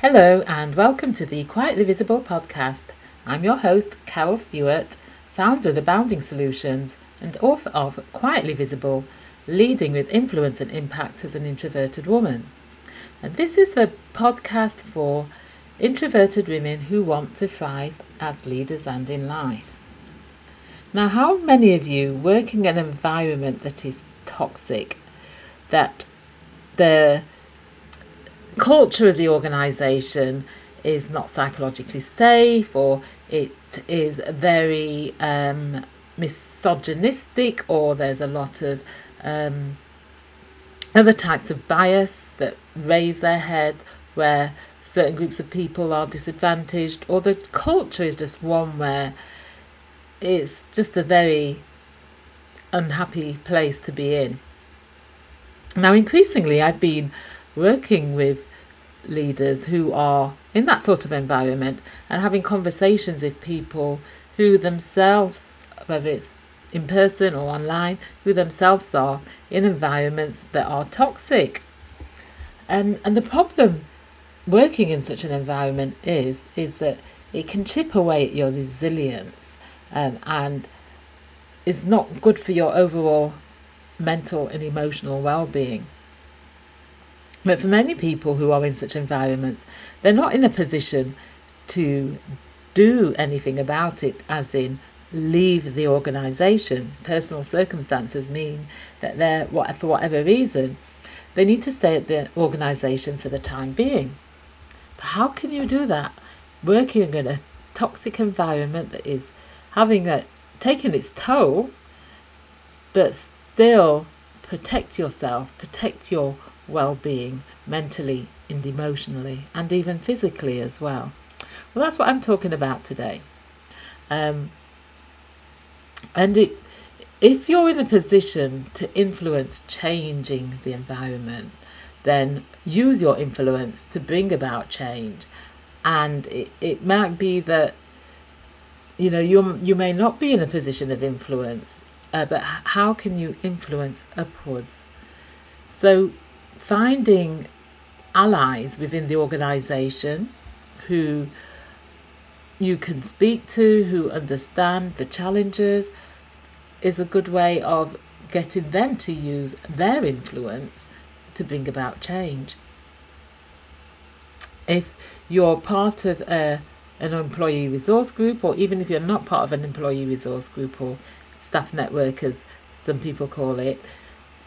Hello and welcome to the Quietly Visible podcast. I'm your host, Carol Stewart, founder of Abounding Solutions and author of Quietly Visible, Leading with Influence and Impact as an Introverted Woman. And this is the podcast for introverted women who want to thrive as leaders and in life. Now, how many of you work in an environment that is toxic, that the culture of the organisation is not psychologically safe, or it is very misogynistic, or there's a lot of other types of bias that raise their head where certain groups of people are disadvantaged, or the culture is just one where it's just a very unhappy place to be in. Now, increasingly, I've been working with leaders who are in that sort of environment and having conversations with people who themselves, whether it's in person or online, who themselves are in environments that are toxic. And the problem working in such an environment is that it can chip away at your resilience and is not good for your overall mental and emotional well-being. But for many people who are in such environments, they're not in a position to do anything about it, as in leave the organisation. Personal circumstances mean that they're, for whatever reason, they need to stay at the organisation for the time being. But how can you do that? Working in a toxic environment that is taking its toll, but still protect yourself, protect your well-being mentally and emotionally and even physically as well. Well, that's what I'm talking about today. If you're in a position to influence changing the environment, then use your influence to bring about change. And it might be that, you know, you may not be in a position of influence, but how can you influence upwards? So finding allies within the organisation who you can speak to, who understand the challenges, is a good way of getting them to use their influence to bring about change. If you're part of an employee resource group, or even if you're not part of an employee resource group or staff network, as some people call it,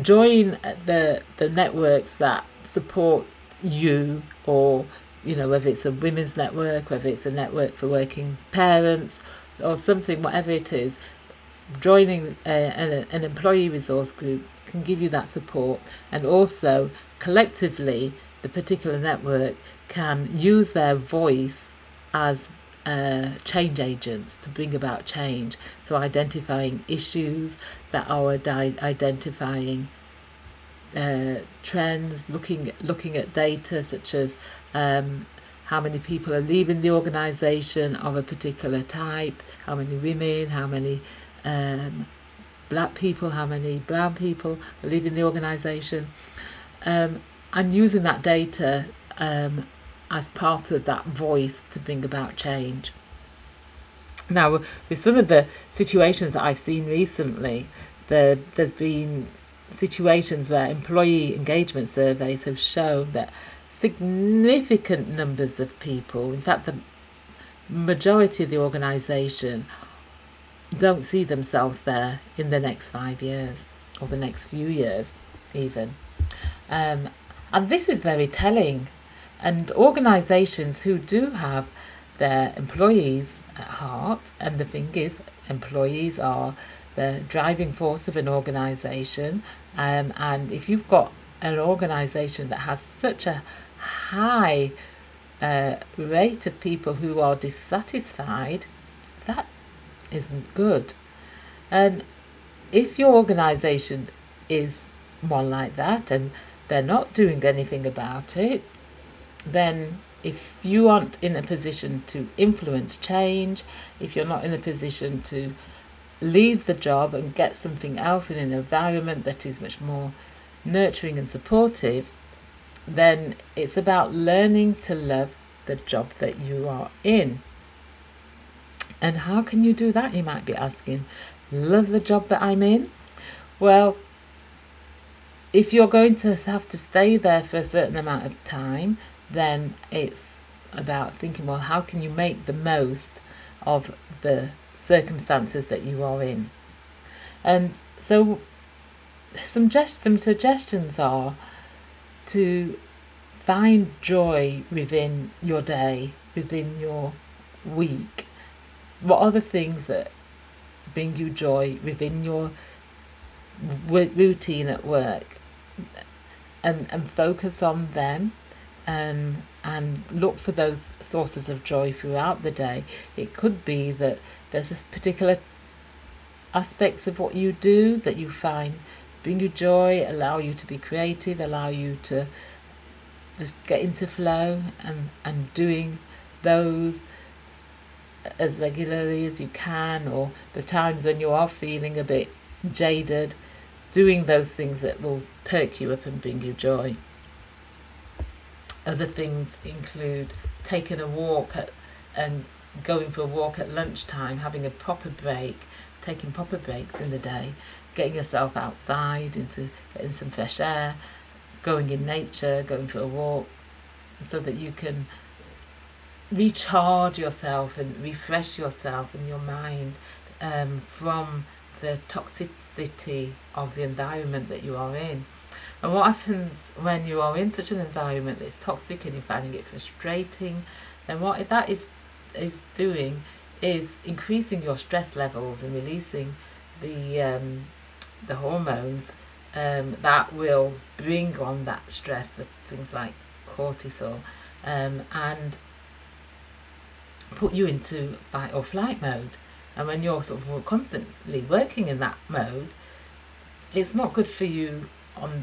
join the networks that support you, or, you know, whether it's a women's network, whether it's a network for working parents or something, whatever it is, joining an employee resource group can give you that support. And also collectively, the particular network can use their voice as change agents to bring about change. So identifying issues that are identifying trends, looking at data such as how many people are leaving the organisation of a particular type, how many women, how many black people, how many brown people are leaving the organisation, and using that data as part of that voice to bring about change. Now, with some of the situations that I've seen recently, there's been situations where employee engagement surveys have shown that significant numbers of people, in fact the majority of the organisation, don't see themselves there in the next 5 years or the next few years even. And this is very telling. And organisations who do have their employees at heart, and the thing is, employees are the driving force of an organisation. And if you've got an organisation that has such a high rate of people who are dissatisfied, that isn't good. And if your organisation is one like that and they're not doing anything about it, then if you aren't in a position to influence change, if you're not in a position to leave the job and get something else in an environment that is much more nurturing and supportive, then it's about learning to love the job that you are in. And how can you do that, you might be asking? Love the job that I'm in? Well, if you're going to have to stay there for a certain amount of time, then it's about thinking, well, how can you make the most of the circumstances that you are in? And so some suggestions are to find joy within your day, within your week. What are the things that bring you joy within your routine at work? And focus on them and look for those sources of joy throughout the day. It could be that there's this particular aspects of what you do that you find bring you joy, allow you to be creative, allow you to just get into flow, and doing those as regularly as you can, or the times when you are feeling a bit jaded, doing those things that will perk you up and bring you joy. Other things include taking a walk and going for a walk at lunchtime, having a proper break, taking proper breaks in the day, getting yourself outside, into getting some fresh air, going in nature, going for a walk, so that you can recharge yourself and refresh yourself and your mind from the toxicity of the environment that you are in. And what happens when you are in such an environment that's toxic and you're finding it frustrating, then what that is doing is increasing your stress levels and releasing the hormones that will bring on that stress, the things like cortisol, and put you into fight or flight mode. And when you're sort of constantly working in that mode, it's not good for you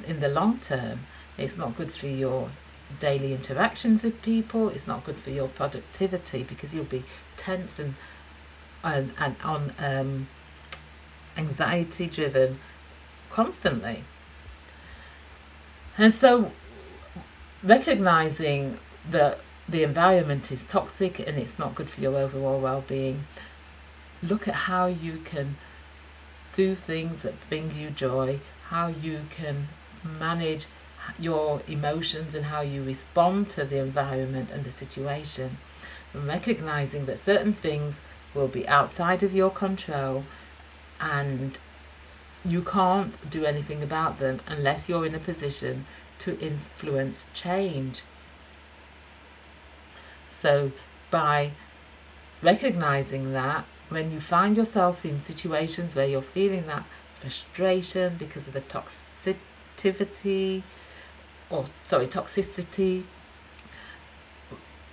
in the long term. It's not good for your daily interactions with people. It's not good for your productivity, because you'll be tense and on anxiety driven constantly. And so recognizing that the environment is toxic and it's not good for your overall well-being, look at how you can do things that bring you joy, how you can manage your emotions and how you respond to the environment and the situation, and recognizing that certain things will be outside of your control and you can't do anything about them unless you're in a position to influence change. So by recognizing that, when you find yourself in situations where you're feeling that frustration because of the toxicity,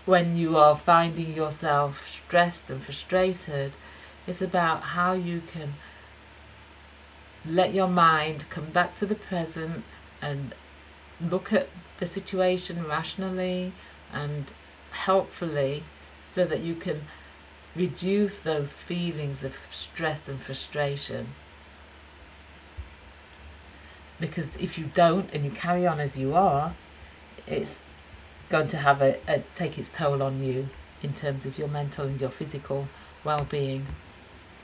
when you are finding yourself stressed and frustrated, it's about how you can let your mind come back to the present and look at the situation rationally and helpfully, so that you can reduce those feelings of stress and frustration. Because if you don't and you carry on as you are, it's going to have take its toll on you in terms of your mental and your physical well-being.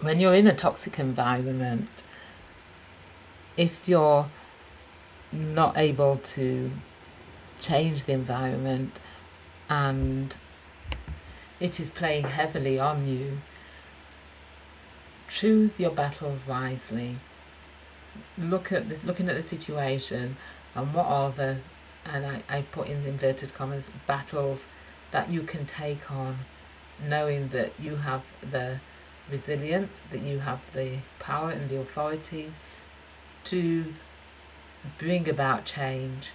When you're in a toxic environment, if you're not able to change the environment and it is playing heavily on you, choose your battles wisely. Looking at the situation and what are the, and I put in inverted commas, battles that you can take on, knowing that you have the resilience, that you have the power and the authority to bring about change.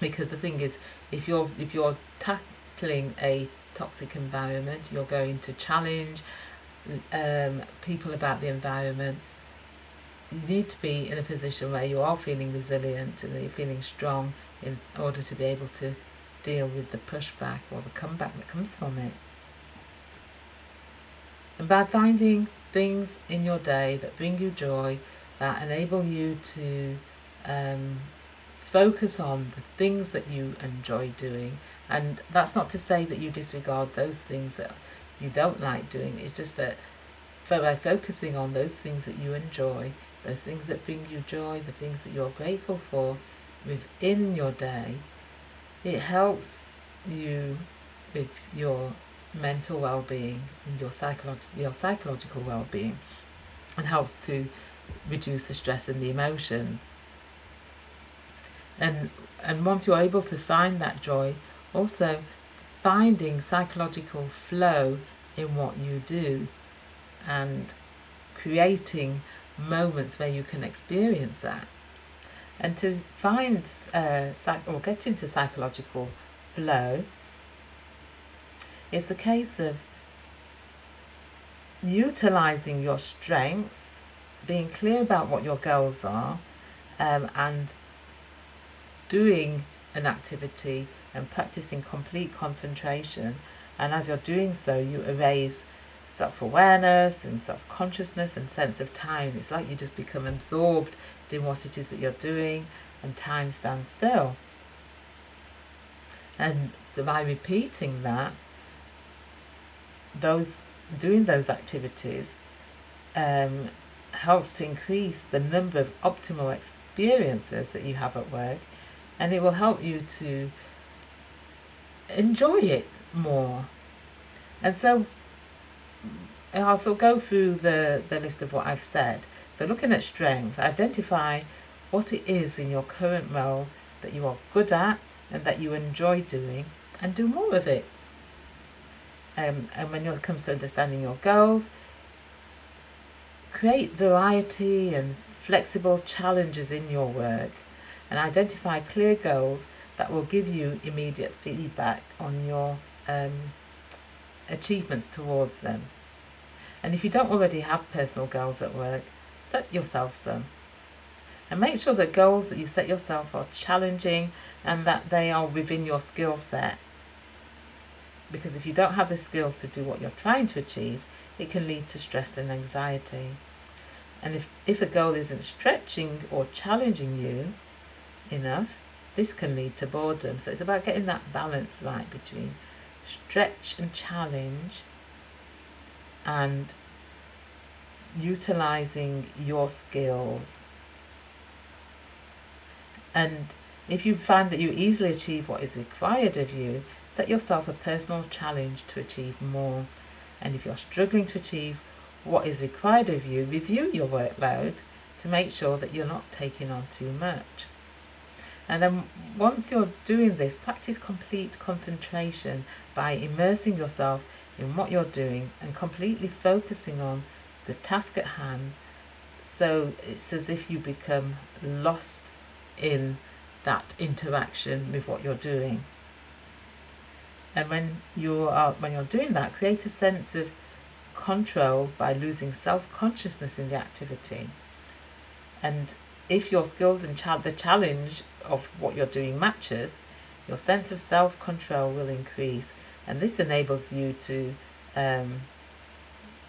Because the thing is, if you're tackling a toxic environment, you're going to challenge people about the environment. You need to be in a position where you are feeling resilient and that you're feeling strong in order to be able to deal with the pushback or the comeback that comes from it. And by finding things in your day that bring you joy, that enable you to Focus on the things that you enjoy doing. And that's not to say that you disregard those things that you don't like doing. It's just that by focusing on those things that you enjoy, those things that bring you joy, the things that you're grateful for within your day, it helps you with your mental well-being and your psychological well-being, and helps to reduce the stress and the emotions. And once you're able to find that joy, also finding psychological flow in what you do and creating moments where you can experience that. And to find or get into psychological flow, it's a case of utilising your strengths, being clear about what your goals are, and doing an activity and practising complete concentration. And as you're doing so, you erase self-awareness and self-consciousness and sense of time. It's like you just become absorbed in what it is that you're doing, and time stands still. And by repeating that, doing those activities helps to increase the number of optimal experiences that you have at work, and it will help you to enjoy it more. And so I'll sort of go through the list of what I've said. So looking at strengths, identify what it is in your current role that you are good at and that you enjoy doing, and do more of it. And when it comes to understanding your goals, create variety and flexible challenges in your work, and identify clear goals that will give you immediate feedback on your achievements towards them. And if you don't already have personal goals at work, set yourself some. And make sure the goals that you set yourself are challenging and that they are within your skill set. Because if you don't have the skills to do what you're trying to achieve, it can lead to stress and anxiety. And if a goal isn't stretching or challenging you enough, this can lead to boredom. So it's about getting that balance right between stretch and challenge, and utilising your skills. And if you find that you easily achieve what is required of you, set yourself a personal challenge to achieve more. And if you're struggling to achieve what is required of you, review your workload to make sure that you're not taking on too much. And then once you're doing this, practice complete concentration by immersing yourself in what you're doing and completely focusing on the task at hand. So it's as if you become lost in that interaction with what you're doing. And when you're doing that, create a sense of control by losing self-consciousness in the activity. And if your skills and the challenge of what you're doing matches, your sense of self-control will increase, and this enables you to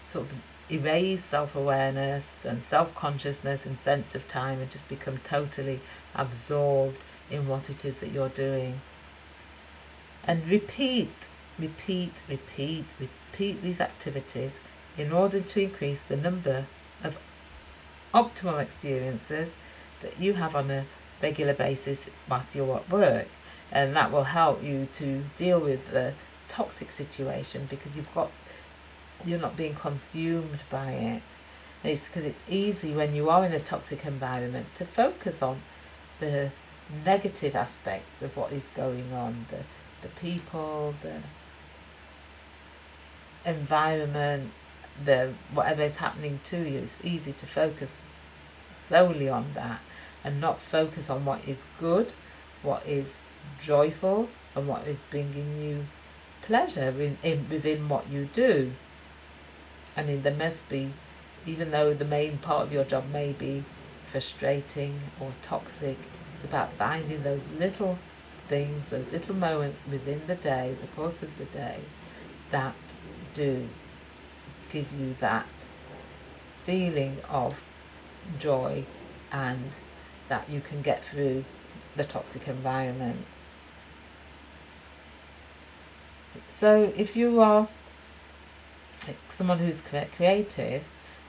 sort of erase self-awareness and self-consciousness and sense of time, and just become totally absorbed in what it is that you're doing. And repeat these activities in order to increase the number of optimal experiences that you have on a regular basis whilst you're at work. And that will help you to deal with the toxic situation, because you're not being consumed by it. And it's because it's easy when you are in a toxic environment to focus on the negative aspects of what is going on, the people, the environment, the whatever is happening to you. It's easy to focus solely on that and not focus on what is good, what is joyful, and what is bringing you pleasure within what you do. I mean, there must be, even though the main part of your job may be frustrating or toxic, it's about finding those little things, those little moments within the day, the course of the day, that do give you that feeling of joy, and that you can get through the toxic environment. So if you are someone who's creative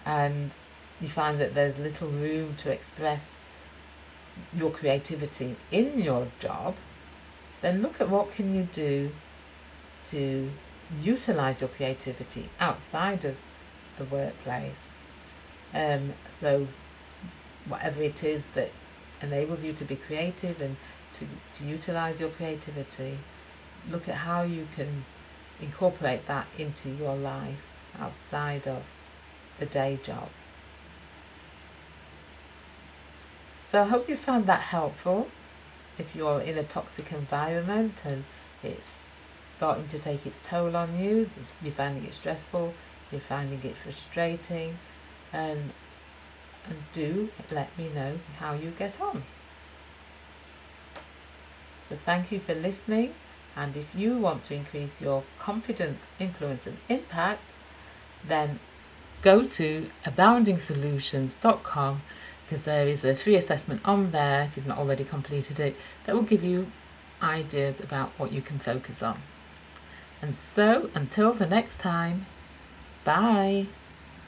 and you find that there's little room to express your creativity in your job, then look at what can you do to utilize your creativity outside of the workplace. So whatever it is that enables you to be creative and to utilize your creativity, look at how you can incorporate that into your life outside of the day job. So I hope you found that helpful. If you're in a toxic environment and it's starting to take its toll on you, you're finding it stressful, you're finding it frustrating, and do let me know how you get on. So thank you for listening, and if you want to increase your confidence, influence and impact, then go to aboundingsolutions.com, because there is a free assessment on there, if you've not already completed it, that will give you ideas about what you can focus on. And so, until the next time, bye.